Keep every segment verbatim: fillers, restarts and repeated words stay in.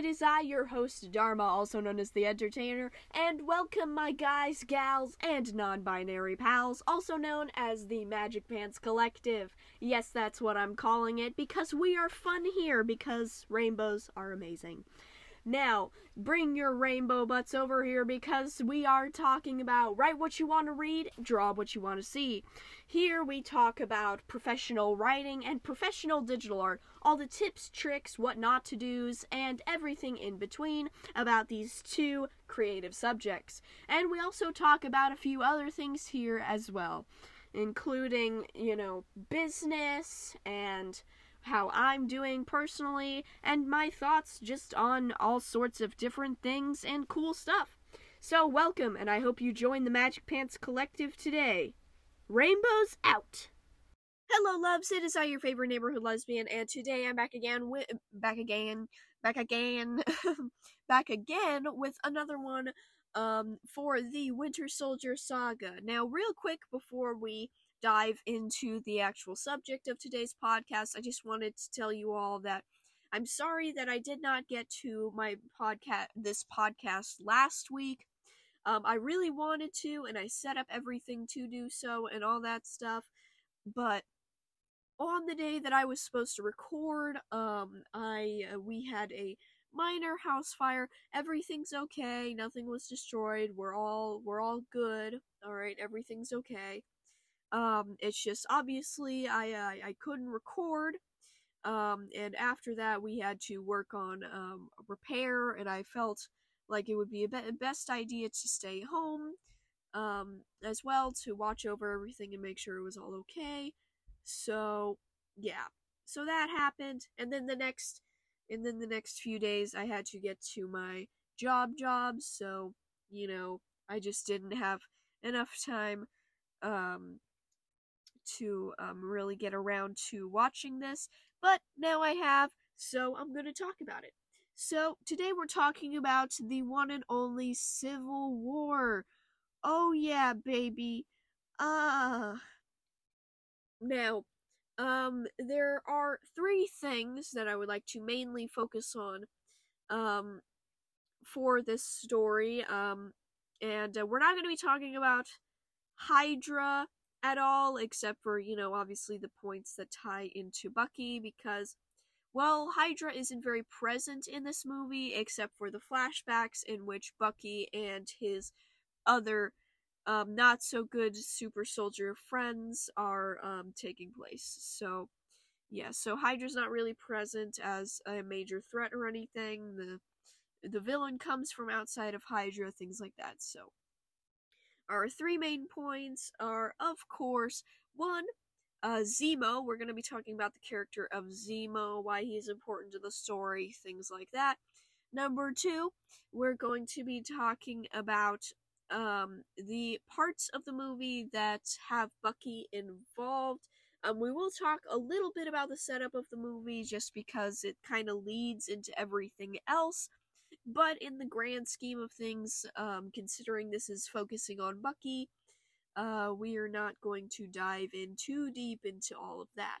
it is I, your host, Dharma, also known as The Entertainer, and welcome my guys, gals, and non-binary pals, also known as the Magic Pants Collective. Yes, that's what I'm calling it, because we are fun here, because rainbows are amazing. Now, bring your rainbow butts over here because we are talking about write what you want to read, draw what you want to see. Here we talk about professional writing and professional digital art, all the tips, tricks, what not to do's, and everything in between about these two creative subjects. And we also talk about a few other things here as well, including, you know, business and how I'm doing personally, and my thoughts just on all sorts of different things and cool stuff. So welcome, and I hope you join the Magic Pants Collective today. Rainbows out! Hello loves, it is I, your favorite neighborhood lesbian, and today I'm back again with- back again, back again, back again with another one um, for the Winter Soldier Saga. Now real quick before we dive into the actual subject of today's podcast, I just wanted to tell you all that I'm sorry that I did not get to my podcast, this podcast last week. Um, I really wanted to, and I set up everything to do so and all that stuff, but on the day that I was supposed to record, um, I uh, we had a minor house fire. Everything's okay. Nothing was destroyed. We're all we're all good. All right, everything's okay. Um, it's just, obviously, I, uh, I couldn't record, um, and after that, we had to work on, um, repair, and I felt like it would be a be- best idea to stay home, um, as well, to watch over everything and make sure it was all okay, so, yeah, so that happened, and then the next, and then the next few days, I had to get to my job jobs, so, you know, I just didn't have enough time, um, to um, really get around to watching this, but now I have, so I'm going to talk about it. So today we're talking about the one and only Civil War. Oh yeah, baby. Uh, now, um, there are three things that I would like to mainly focus on um, for this story, um, and uh, we're not going to be talking about Hydra at all, except for, you know, obviously the points that tie into Bucky, because, well, Hydra isn't very present in this movie, except for the flashbacks in which Bucky and his other um, not-so-good super soldier friends are um, taking place. So, yeah, so Hydra's not really present as a major threat or anything. The, the villain comes from outside of Hydra, things like that, so. Our three main points are, of course, one, uh, Zemo. We're going to be talking about the character of Zemo, why he's important to the story, things like that. Number two, we're going to be talking about um, the parts of the movie that have Bucky involved. Um, we will talk a little bit about the setup of the movie just because it kind of leads into everything else. But in the grand scheme of things, um, considering this is focusing on Bucky, uh, we are not going to dive in too deep into all of that.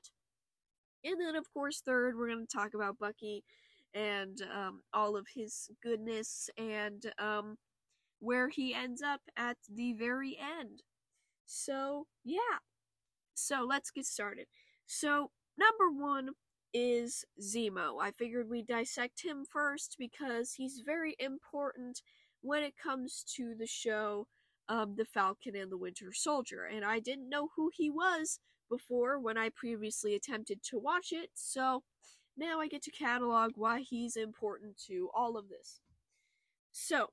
And then, of course, third, we're going to talk about Bucky and um, all of his goodness and um, where he ends up at the very end. So, yeah. So, let's get started. So, number one is Zemo. I figured we'd dissect him first because he's very important when it comes to the show, um, The Falcon and the Winter Soldier, and I didn't know who he was before when I previously attempted to watch it, so now I get to catalog why he's important to all of this. So,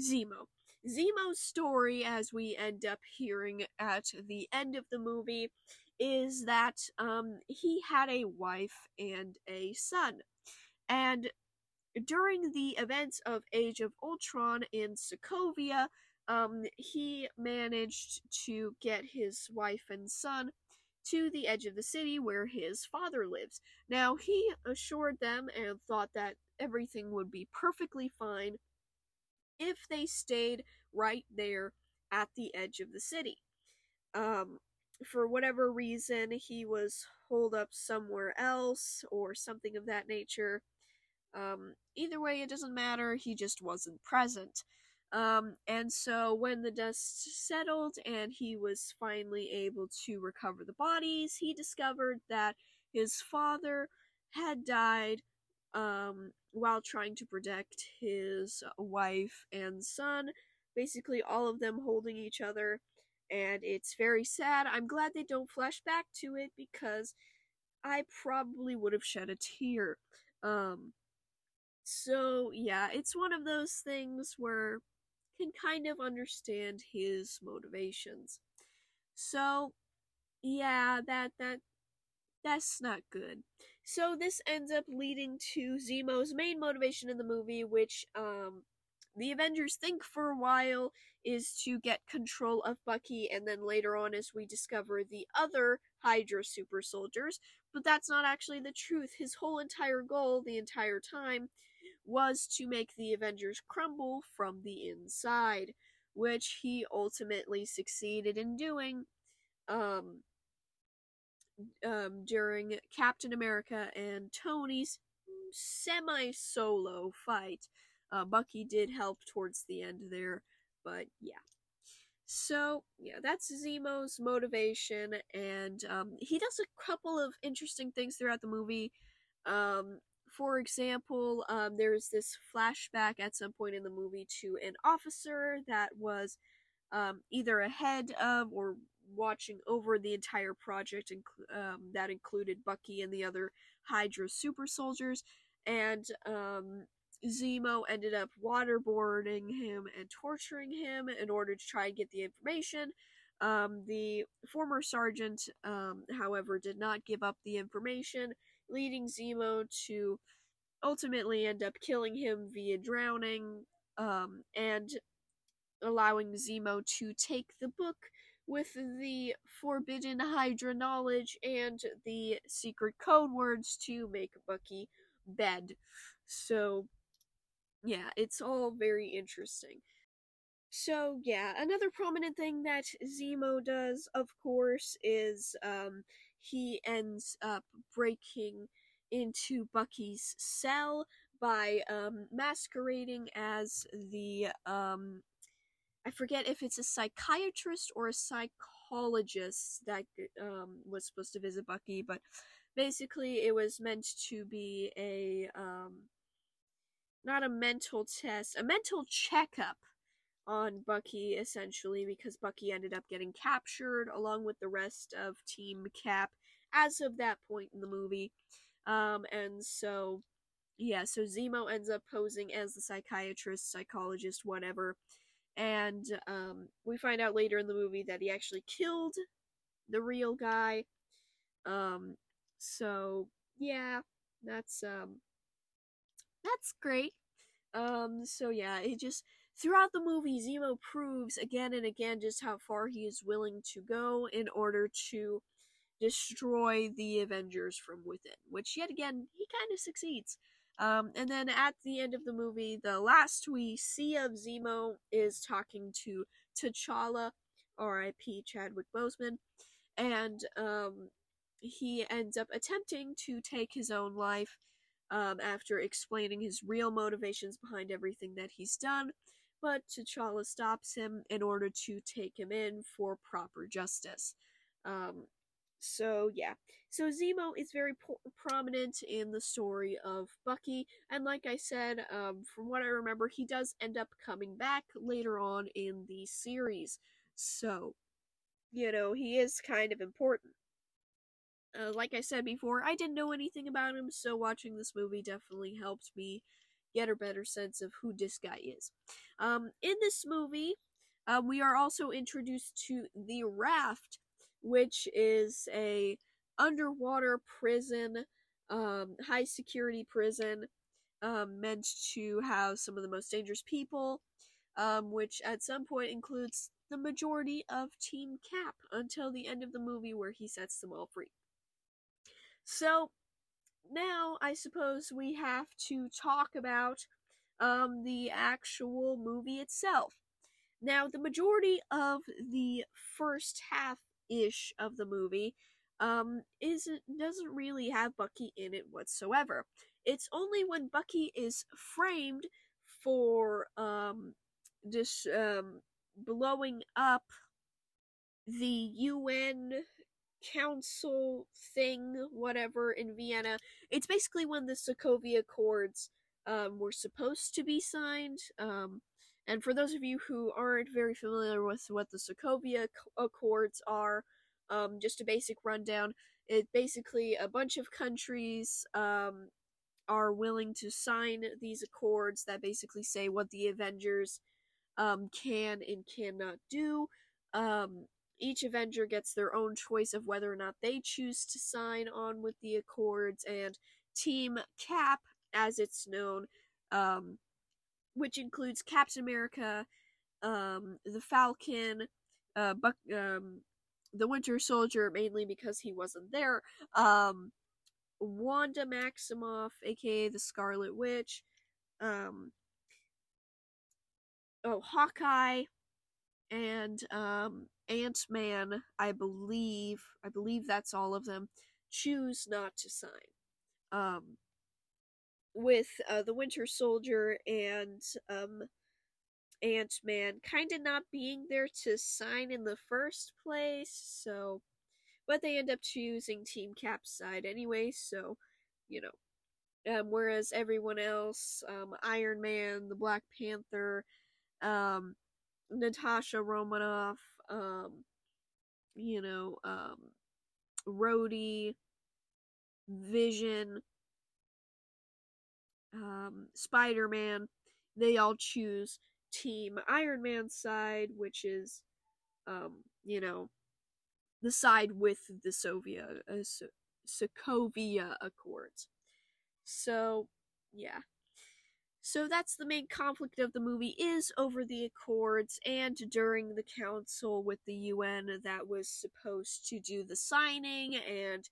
Zemo. Zemo's story, as we end up hearing at the end of the movie, is that um, he had a wife and a son. And during the events of Age of Ultron in Sokovia, um, he managed to get his wife and son to the edge of the city where his father lives. Now, he assured them and thought that everything would be perfectly fine if they stayed right there at the edge of the city. Um... For whatever reason, he was holed up somewhere else or something of that nature. Um, either way, it doesn't matter. He just wasn't present. Um, and so when the dust settled and he was finally able to recover the bodies, he discovered that his father had died um, while trying to protect his wife and son. Basically, all of them holding each other, and it's very sad. I'm glad they don't flash back to it because I probably would have shed a tear. Um, so, yeah, it's one of those things where you can kind of understand his motivations. So, yeah, that that that's not good. So this ends up leading to Zemo's main motivation in the movie, which um, the Avengers think for a while is to get control of Bucky, and then later on as we discover the other Hydra super soldiers, but that's not actually the truth. His whole entire goal the entire time was to make the Avengers crumble from the inside, which he ultimately succeeded in doing um, um, during Captain America and Tony's semi-solo fight. Uh, Bucky did help towards the end there, but yeah. So, yeah, that's Zemo's motivation, and um, he does a couple of interesting things throughout the movie. Um, for example, um, there's this flashback at some point in the movie to an officer that was um, either ahead of or watching over the entire project, inc- um, that included Bucky and the other Hydra super soldiers, and um, Zemo ended up waterboarding him and torturing him in order to try and get the information. Um, the former sergeant, um, however, did not give up the information, leading Zemo to ultimately end up killing him via drowning, um, and allowing Zemo to take the book with the forbidden Hydra knowledge and the secret code words to make Bucky bed. So, yeah, it's all very interesting. So, yeah, another prominent thing that Zemo does, of course, is um, he ends up breaking into Bucky's cell by um, masquerading as the, um, I forget if it's a psychiatrist or a psychologist that um, was supposed to visit Bucky, but basically it was meant to be a, um, not a mental test, a mental checkup on Bucky, essentially, because Bucky ended up getting captured along with the rest of Team Cap as of that point in the movie. Um, and so, yeah, so Zemo ends up posing as the psychiatrist, psychologist, whatever, and um, we find out later in the movie that he actually killed the real guy. Um, so, yeah, that's, um, that's great. Um, so yeah, it just, throughout the movie, Zemo proves again and again just how far he is willing to go in order to destroy the Avengers from within, which yet again, he kind of succeeds. Um, and then at the end of the movie, the last we see of Zemo is talking to T'Challa, R I P Chadwick Boseman, and, um, he ends up attempting to take his own life, Um, after explaining his real motivations behind everything that he's done, but T'Challa stops him in order to take him in for proper justice. Um, so yeah, so Zemo is very po- prominent in the story of Bucky, and like I said, um, from what I remember, he does end up coming back later on in the series, so, you know, he is kind of important. Uh, like I said before, I didn't know anything about him, so watching this movie definitely helped me get a better sense of who this guy is. Um, in this movie, uh, we are also introduced to The Raft, which is a underwater prison, um, high security prison, um, meant to house some of the most dangerous people, um, which at some point includes the majority of Team Cap until the end of the movie where he sets them all free. So, now I suppose we have to talk about um, the actual movie itself. Now, the majority of the first half-ish of the movie um, isn't doesn't really have Bucky in it whatsoever. It's only when Bucky is framed for um, this um, blowing up the U N council thing, whatever, in Vienna. It's basically when the Sokovia Accords um, were supposed to be signed. Um, and for those of you who aren't very familiar with what the Sokovia Accords are, um, just a basic rundown, it basically a bunch of countries um, are willing to sign these accords that basically say what the Avengers um, can and cannot do. Um, each Avenger gets their own choice of whether or not they choose to sign on with the accords, and Team Cap, as it's known, um, which includes Captain America, um, the Falcon, uh, Buck, um, the Winter Soldier, mainly because he wasn't there, um, Wanda Maximoff, aka the Scarlet Witch, um, oh, Hawkeye, and, um, Ant-Man, I believe, I believe that's all of them, choose not to sign. Um, with, uh, the Winter Soldier and, um, Ant-Man kind of not being there to sign in the first place, so, but they end up choosing Team Cap's side anyway, so, you know. Um, whereas everyone else, um, Iron Man, the Black Panther, um, Natasha Romanoff, um, you know, um, Rhodey, Vision, um, Spider-Man, they all choose Team Iron Man's side, which is, um, you know, the side with the Soviet, uh, so- Sokovia Accords. So, yeah. So that's the main conflict of the movie, is over the Accords and during the council with the U N that was supposed to do the signing and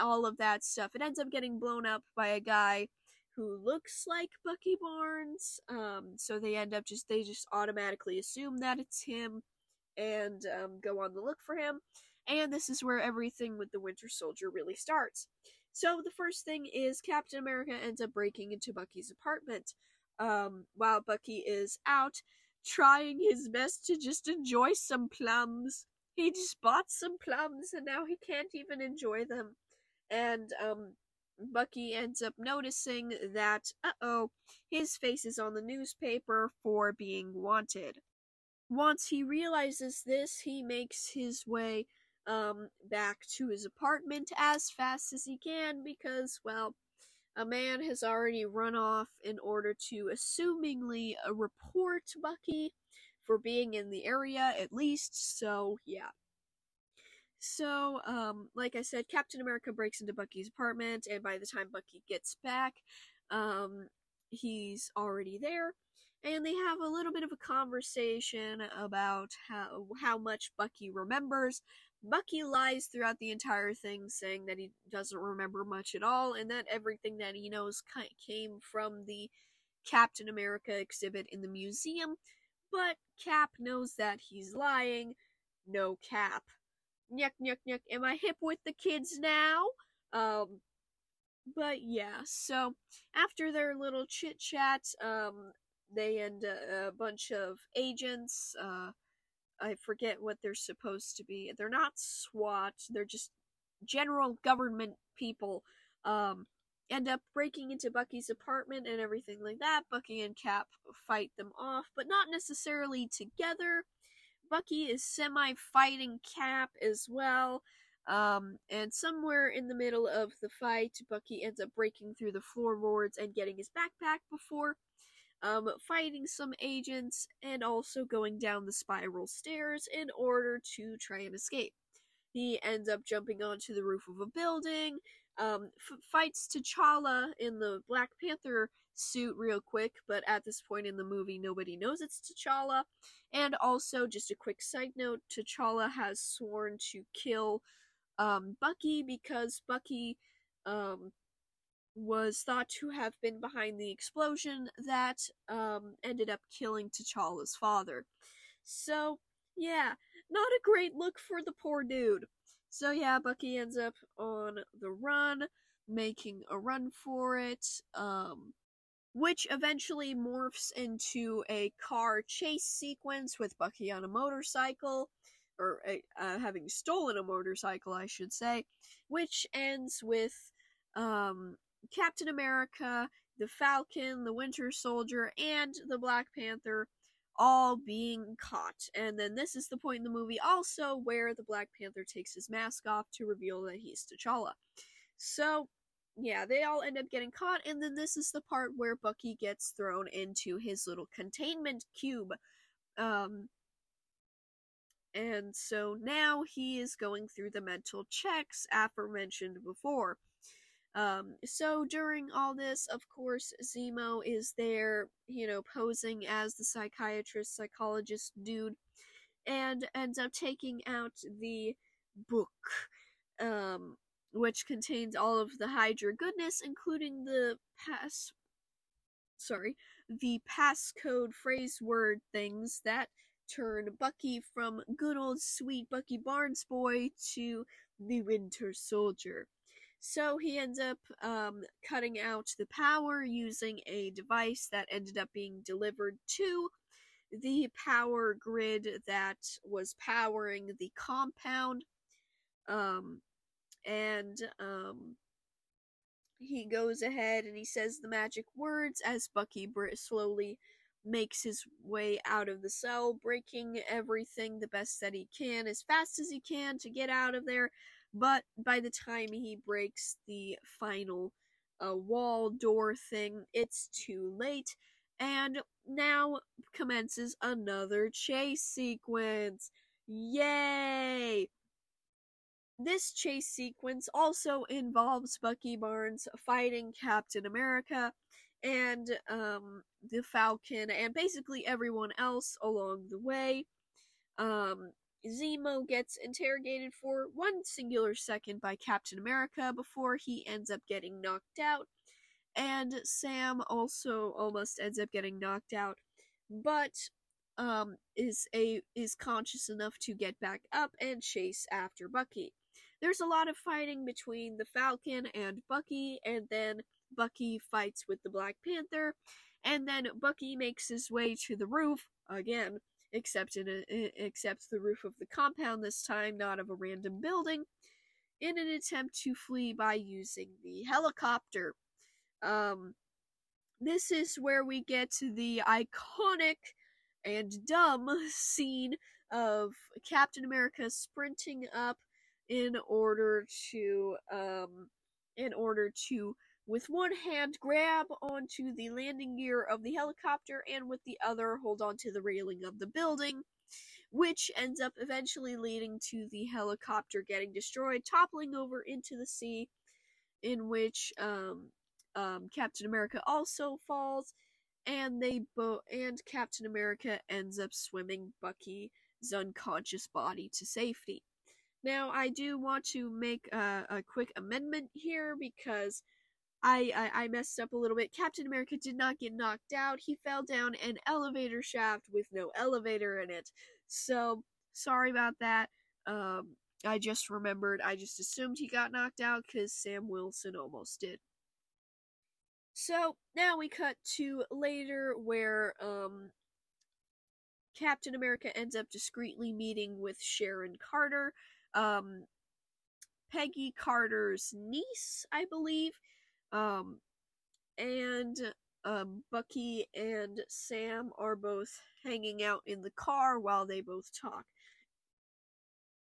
all of that stuff. It ends up getting blown up by a guy who looks like Bucky Barnes, um, so they end up just, they just automatically assume that it's him and um, go on the look for him. And this is where everything with the Winter Soldier really starts. So the first thing is Captain America ends up breaking into Bucky's apartment um, while Bucky is out trying his best to just enjoy some plums. He just bought some plums and now he can't even enjoy them. And um, Bucky ends up noticing that, uh-oh, his face is on the newspaper for being wanted. Once he realizes this, he makes his way um, back to his apartment as fast as he can because, well, a man has already run off in order to assumingly report Bucky for being in the area, at least, so, yeah. So, um, like I said, Captain America breaks into Bucky's apartment, and by the time Bucky gets back, um, he's already there. And they have a little bit of a conversation about how how much Bucky remembers. Bucky lies throughout the entire thing, saying that he doesn't remember much at all, and that everything that he knows came from the Captain America exhibit in the museum. But Cap knows that he's lying. No Cap. Nyuk, nyuk, nyuk. Am I hip with the kids now? Um... But yeah, so after their little chit-chat, um... they and a, a bunch of agents, uh, I forget what they're supposed to be. They're not SWAT, they're just general government people, um, end up breaking into Bucky's apartment and everything like that. Bucky and Cap fight them off, but not necessarily together. Bucky is semi-fighting Cap as well, um, and somewhere in the middle of the fight, Bucky ends up breaking through the floorboards and getting his backpack before Um, fighting some agents, and also going down the spiral stairs in order to try and escape. He ends up jumping onto the roof of a building, um, f- fights T'Challa in the Black Panther suit real quick, but at this point in the movie, nobody knows it's T'Challa. And also, just a quick side note, T'Challa has sworn to kill um, Bucky because Bucky, um, was thought to have been behind the explosion that um, ended up killing T'Challa's father. So, yeah, not a great look for the poor dude. So, yeah, Bucky ends up on the run. making a run for it, um, which eventually morphs into a car chase sequence with Bucky on a motorcycle, or uh, having stolen a motorcycle, I should say, which ends with um, Captain America, the Falcon, the Winter Soldier, and the Black Panther all being caught. And then this is the point in the movie also where the Black Panther takes his mask off to reveal that he's T'Challa. So, yeah, they all end up getting caught, and then this is the part where Bucky gets thrown into his little containment cube. Um, and so now he is going through the mental checks aforementioned before. Um, so during all this, of course, Zemo is there, you know, posing as the psychiatrist, psychologist dude, and ends up taking out the book, um, which contains all of the Hydra goodness, including the pass, sorry, the passcode phrase word things that turn Bucky from good old sweet Bucky Barnes boy to the Winter Soldier. So he ends up um, cutting out the power using a device that ended up being delivered to the power grid that was powering the compound. Um, and um, he goes ahead and he says the magic words as Bucky slowly makes his way out of the cell, breaking everything the best that he can, as fast as he can to get out of there. But by the time he breaks the final uh, wall door thing, it's too late. And now commences another chase sequence. Yay! This chase sequence also involves Bucky Barnes fighting Captain America and um, the Falcon and basically everyone else along the way. Um... Zemo gets interrogated for one singular second by Captain America before he ends up getting knocked out, and Sam also almost ends up getting knocked out, but um, is a is conscious enough to get back up and chase after Bucky. There's a lot of fighting between the Falcon and Bucky, and then Bucky fights with the Black Panther, and then Bucky makes his way to the roof again. Except in a, except the roof of the compound this time, not of a random building, in an attempt to flee by using the helicopter. Um, this is where we get to the iconic and dumb scene of Captain America sprinting up in order to, um, in order to, with one hand, grab onto the landing gear of the helicopter, and with the other, hold onto the railing of the building, which ends up eventually leading to the helicopter getting destroyed, toppling over into the sea, in which um, um, Captain America also falls, and they bo- and Captain America ends up swimming Bucky's unconscious body to safety. Now, I do want to make a, a quick amendment here, because I, I messed up a little bit. Captain America did not get knocked out. He fell down an elevator shaft with no elevator in it. So, sorry about that. Um, I just remembered. I just assumed he got knocked out because Sam Wilson almost did. So, now we cut to later where um, Captain America ends up discreetly meeting with Sharon Carter, um, Peggy Carter's niece, I believe. Um, and, um, Bucky and Sam are both hanging out in the car while they both talk.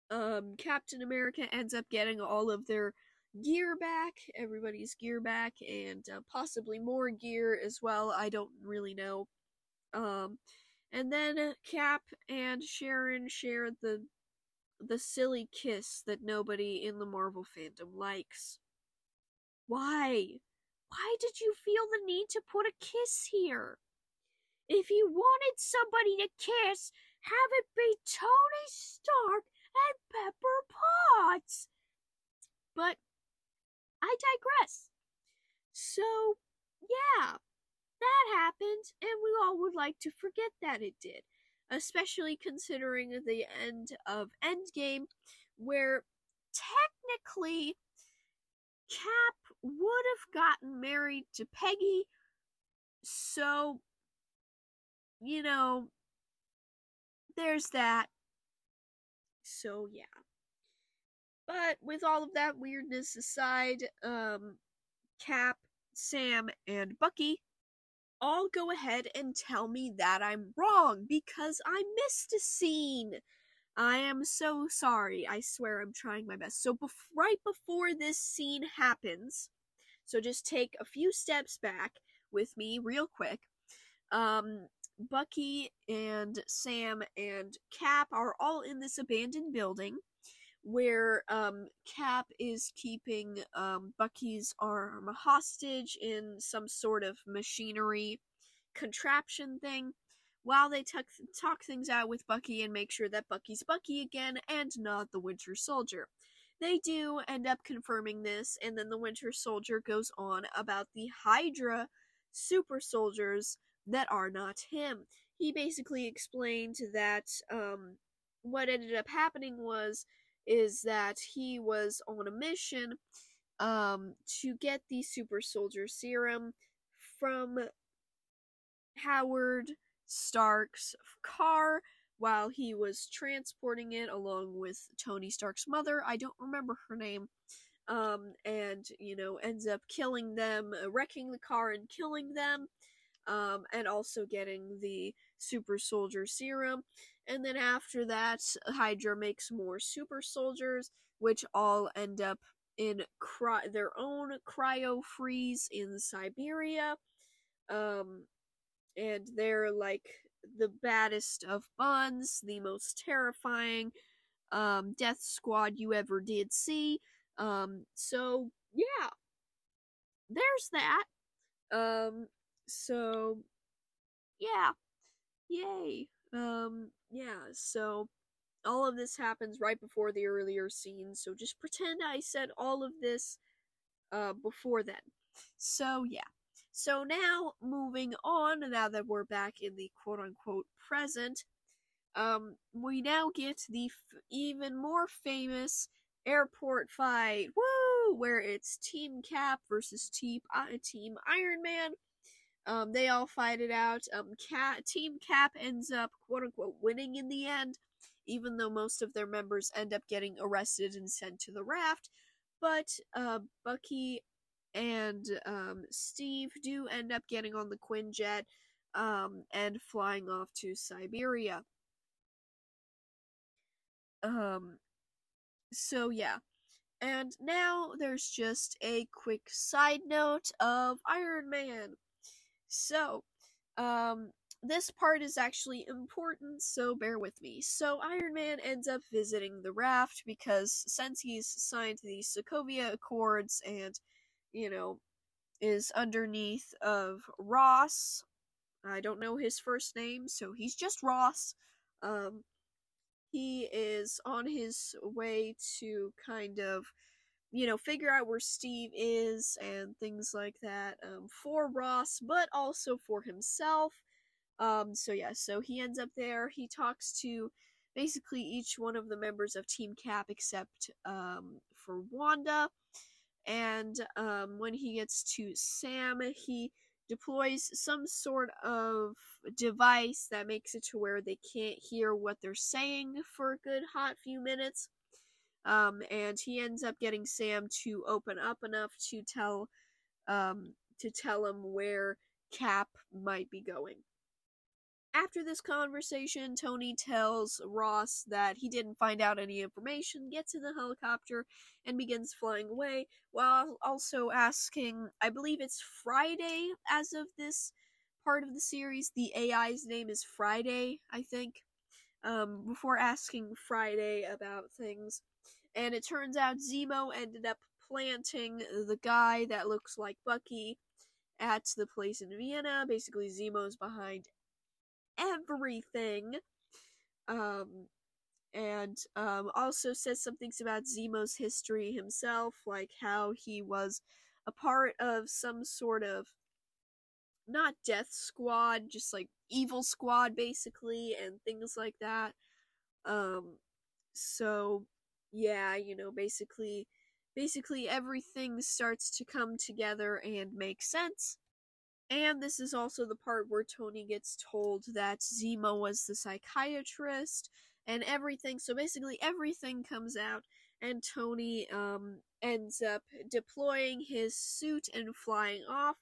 Um, Captain America ends up getting all of their gear back, everybody's gear back, and uh, possibly more gear as well, I don't really know. Um, and then Cap and Sharon share the, the silly kiss that nobody in the Marvel fandom likes. Why? Why did you feel the need to put a kiss here? If you wanted somebody to kiss, have it be Tony Stark and Pepper Potts. But I digress. So, yeah, that happened, and we all would like to forget that it did. Especially considering the end of Endgame, where technically Cap would have gotten married to Peggy, so, you know, there's that. So, yeah. But with all of that weirdness aside, um, Cap, Sam, and Bucky all go ahead and tell me that I'm wrong because I missed a scene. I am so sorry. I swear I'm trying my best. So bef- right before this scene happens, so just take a few steps back with me real quick. Um, Bucky and Sam and Cap are all in this abandoned building where um, Cap is keeping um, Bucky's arm hostage in some sort of machinery contraption thing, while they tuck, talk things out with Bucky and make sure that Bucky's Bucky again and not the Winter Soldier. They do end up confirming this, and then the Winter Soldier goes on about the Hydra super soldiers that are not him. He basically explained that um, what ended up happening was is that he was on a mission um, to get the super soldier serum from Howard Stark's car while he was transporting it along with Tony Stark's mother. I don't remember her name. Um, and, you know, ends up killing them, wrecking the car and killing them, um, and also getting the super soldier serum. And then after that, Hydra makes more super soldiers, which all end up in cry- their own cryo freeze in Siberia. Um, and they're like the baddest of buns, the most terrifying um, death squad you ever did see. Um, so, yeah. There's that. Um, so, yeah. Yay. Um, yeah, so all of this happens right before the earlier scene, so just pretend I said all of this uh, before then. So, yeah. So now, moving on, now that we're back in the quote-unquote present, um, we now get the f- even more famous airport fight, woo, where it's Team Cap versus Team, uh, Team Iron Man. Um, they all fight it out. Um, Cap, Team Cap ends up, quote-unquote, winning in the end, even though most of their members end up getting arrested and sent to the raft. But uh, Bucky and um, Steve do end up getting on the Quinjet um, and flying off to Siberia. Um, so, yeah. And now there's just a quick side note of Iron Man. So, um, this part is actually important, so bear with me. So, Iron Man ends up visiting the raft because since he's signed the Sokovia Accords and, you know, is underneath of Ross, I don't know his first name, so he's just Ross, um, he is on his way to kind of, you know, figure out where Steve is and things like that, um, for Ross, but also for himself. Um, so yeah, so he ends up there. He talks to basically each one of the members of Team Cap except, um, for Wanda. And, um, when he gets to Sam, he deploys some sort of device that makes it to where they can't hear what they're saying for a good hot few minutes. Um, and he ends up getting Sam to open up enough to tell, um, to tell him where Cap might be going. After this conversation, Tony tells Ross that he didn't find out any information, gets in the helicopter, and begins flying away, while also asking, I believe it's Friday as of this part of the series, the A I's name is Friday, I think, um, before asking Friday about things. And it turns out Zemo ended up planting the guy that looks like Bucky at the place in Vienna. Basically, Zemo's behind everything. Um, and um, also says some things about Zemo's history himself, like how he was a part of some sort of, not death squad, just like evil squad, basically, and things like that. Um, so... yeah, you know, basically basically everything starts to come together and make sense. And this is also the part where Tony gets told that Zemo was the psychiatrist and everything. So basically everything comes out, and Tony um, ends up deploying his suit and flying off.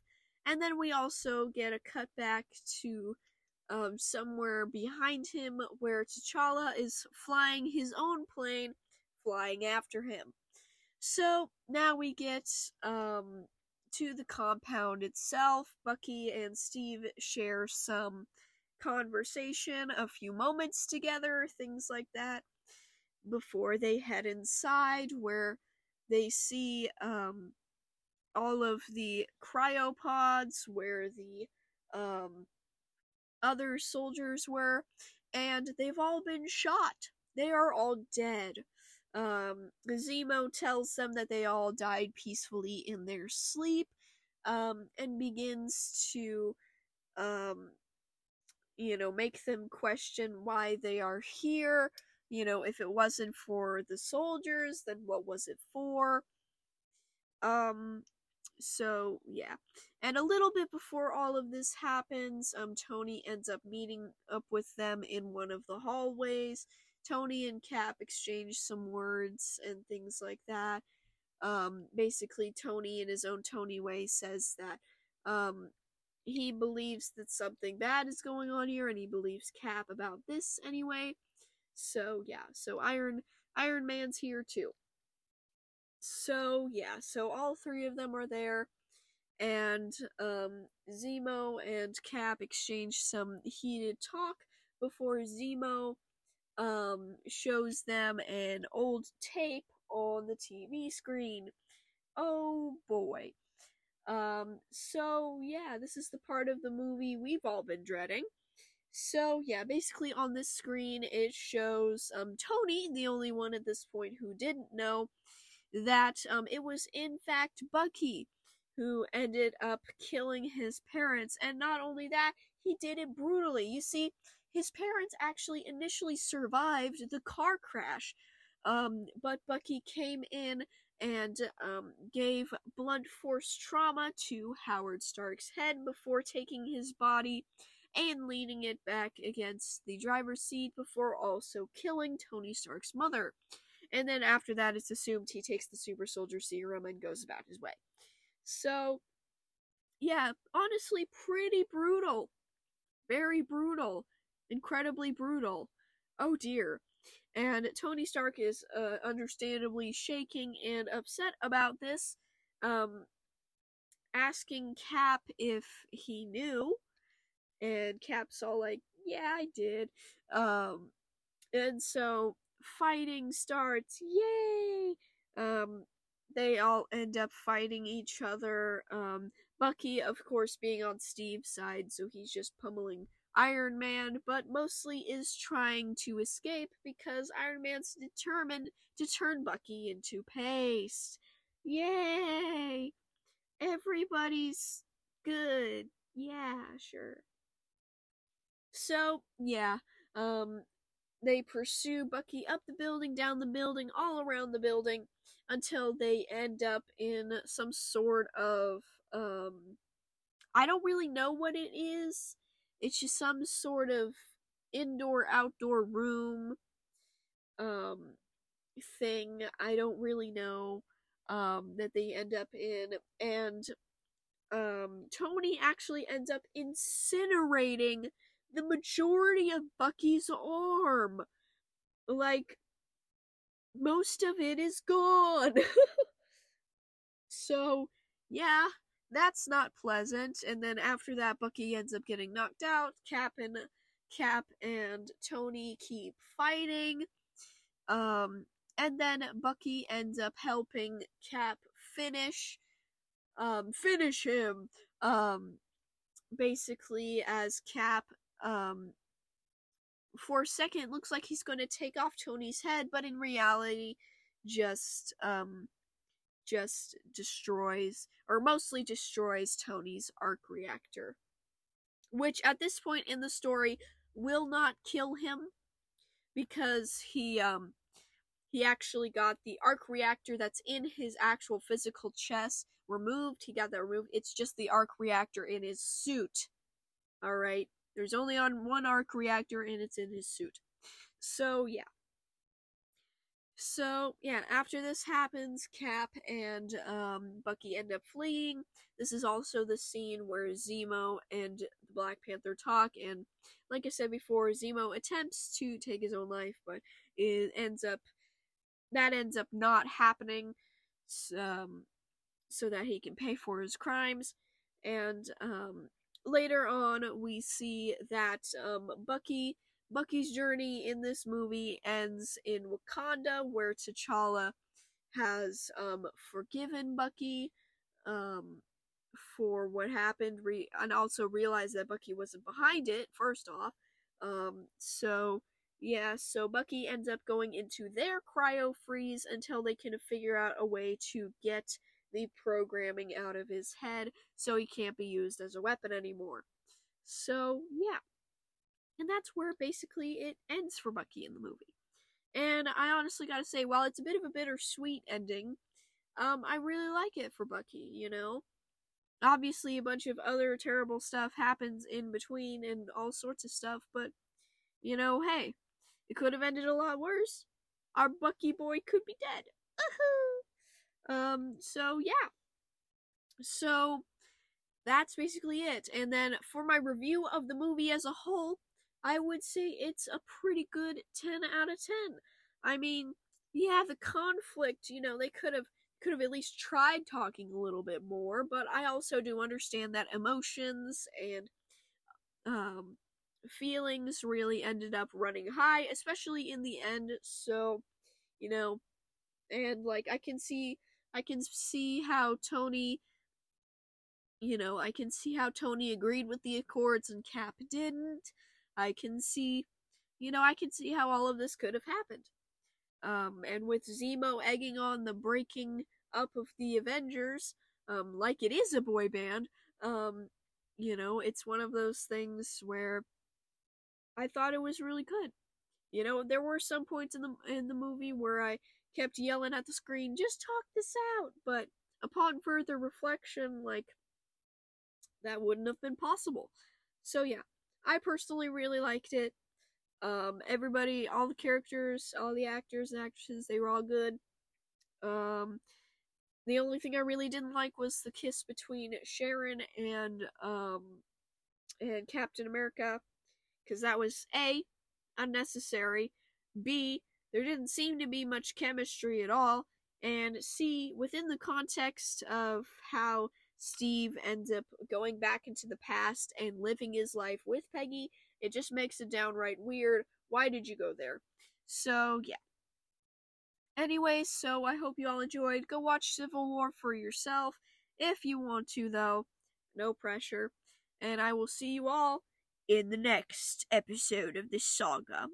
And then we also get a cutback to um, somewhere behind him where T'Challa is flying his own plane, flying after him. So now we get um, to the compound itself. Bucky and Steve share some conversation, a few moments together, things like that, before they head inside, where they see um, all of the cryopods where the um, other soldiers were, and they've all been shot. They are all dead. Um, Zemo tells them that they all died peacefully in their sleep, um, and begins to, um, you know, make them question why they are here. You know, if it wasn't for the soldiers, then what was it for? Um, so, yeah. And a little bit before all of this happens, um, Tony ends up meeting up with them in one of the hallways. Tony and Cap exchange some words and things like that. Um, basically, Tony, in his own Tony way, says that um, he believes that something bad is going on here, and he believes Cap about this anyway. So, yeah. So, Iron, Iron Man's here, too. So, yeah. So, all three of them are there, and um, Zemo and Cap exchange some heated talk before Zemo Um, shows them an old tape on the T V screen. Oh boy. Um, so yeah, this is the part of the movie we've all been dreading. So yeah, basically on this screen it shows um, Tony, the only one at this point who didn't know, that um, it was in fact Bucky who ended up killing his parents. And not only that, he did it brutally. You see, his parents actually initially survived the car crash, um, but Bucky came in and um, gave blunt force trauma to Howard Stark's head before taking his body and leaning it back against the driver's seat before also killing Tony Stark's mother. And then after that, it's assumed he takes the super soldier serum and goes about his way. So, yeah, honestly, pretty brutal. Very brutal. Incredibly brutal. Oh dear. And Tony Stark is uh, understandably shaking and upset about this, um, asking Cap if he knew, and Cap's all like, yeah, I did. Um, and so fighting starts. Yay! Um, they all end up fighting each other. Um, Bucky, of course, being on Steve's side, so he's just pummeling Iron Man, but mostly is trying to escape because Iron Man's determined to turn Bucky into paste. Yay! Everybody's good. Yeah, sure. So, yeah, um, they pursue Bucky up the building, down the building, all around the building, until they end up in some sort of, um, I don't really know what it is. It's just some sort of indoor-outdoor room um, thing, I don't really know, um, that they end up in. And um, Tony actually ends up incinerating the majority of Bucky's arm. Like, most of it is gone. So, yeah. That's not pleasant. And then after that, Bucky ends up getting knocked out. Cap and Cap and Tony keep fighting. Um, and then Bucky ends up helping Cap finish, um, finish him. Um, basically, as Cap, um, for a second looks like he's going to take off Tony's head, but in reality, just um. just destroys, or mostly destroys, Tony's arc reactor, which at this point in the story will not kill him, because he um He actually got the arc reactor that's in his actual physical chest removed. He got that removed. It's just the arc reactor in his suit. Alright? There's only on one arc reactor, and it's in his suit. So, yeah. So, yeah, after this happens, Cap and um, Bucky end up fleeing. This is also the scene where Zemo and Black Panther talk, and like I said before, Zemo attempts to take his own life, but it ends up, that ends up not happening, um, so that he can pay for his crimes, and um, later on, we see that um, Bucky... Bucky's journey in this movie ends in Wakanda, where T'Challa has um, forgiven Bucky um, for what happened, re- and also realized that Bucky wasn't behind it, first off. Um, so, yeah, so Bucky ends up going into their cryo-freeze until they can figure out a way to get the programming out of his head so he can't be used as a weapon anymore. So, yeah. And that's where basically it ends for Bucky in the movie. And I honestly gotta say, while it's a bit of a bittersweet ending, um, I really like it for Bucky, you know? Obviously, a bunch of other terrible stuff happens in between and all sorts of stuff, but, you know, hey, it could have ended a lot worse. Our Bucky boy could be dead. Woohoo! Um, so, yeah. So, that's basically it. And then, for my review of the movie as a whole, I would say it's a pretty good ten out of ten. I mean, yeah, the conflict, you know, they could have could have at least tried talking a little bit more, but I also do understand that emotions and um, feelings really ended up running high, especially in the end, so, you know, and, like, I can see, I can see how Tony, you know, I can see how Tony agreed with the Accords and Cap didn't. I can see, you know, I can see how all of this could have happened. Um, and with Zemo egging on the breaking up of the Avengers, um, like it is a boy band, um, you know, it's one of those things where I thought it was really good. You know, there were some points in the in the movie where I kept yelling at the screen, just talk this out, but upon further reflection, like, that wouldn't have been possible. So, yeah. I personally really liked it. Um, everybody, all the characters, all the actors and actresses, they were all good. Um, the only thing I really didn't like was the kiss between Sharon and um, and Captain America, because that was A, unnecessary, B, there didn't seem to be much chemistry at all, and C, within the context of how Steve ends up going back into the past and living his life with Peggy, it just makes it downright weird. Why did you go there? So, yeah. Anyway, so I hope you all enjoyed. Go watch Civil War for yourself, if you want to, though. No pressure. And I will see you all in the next episode of this saga.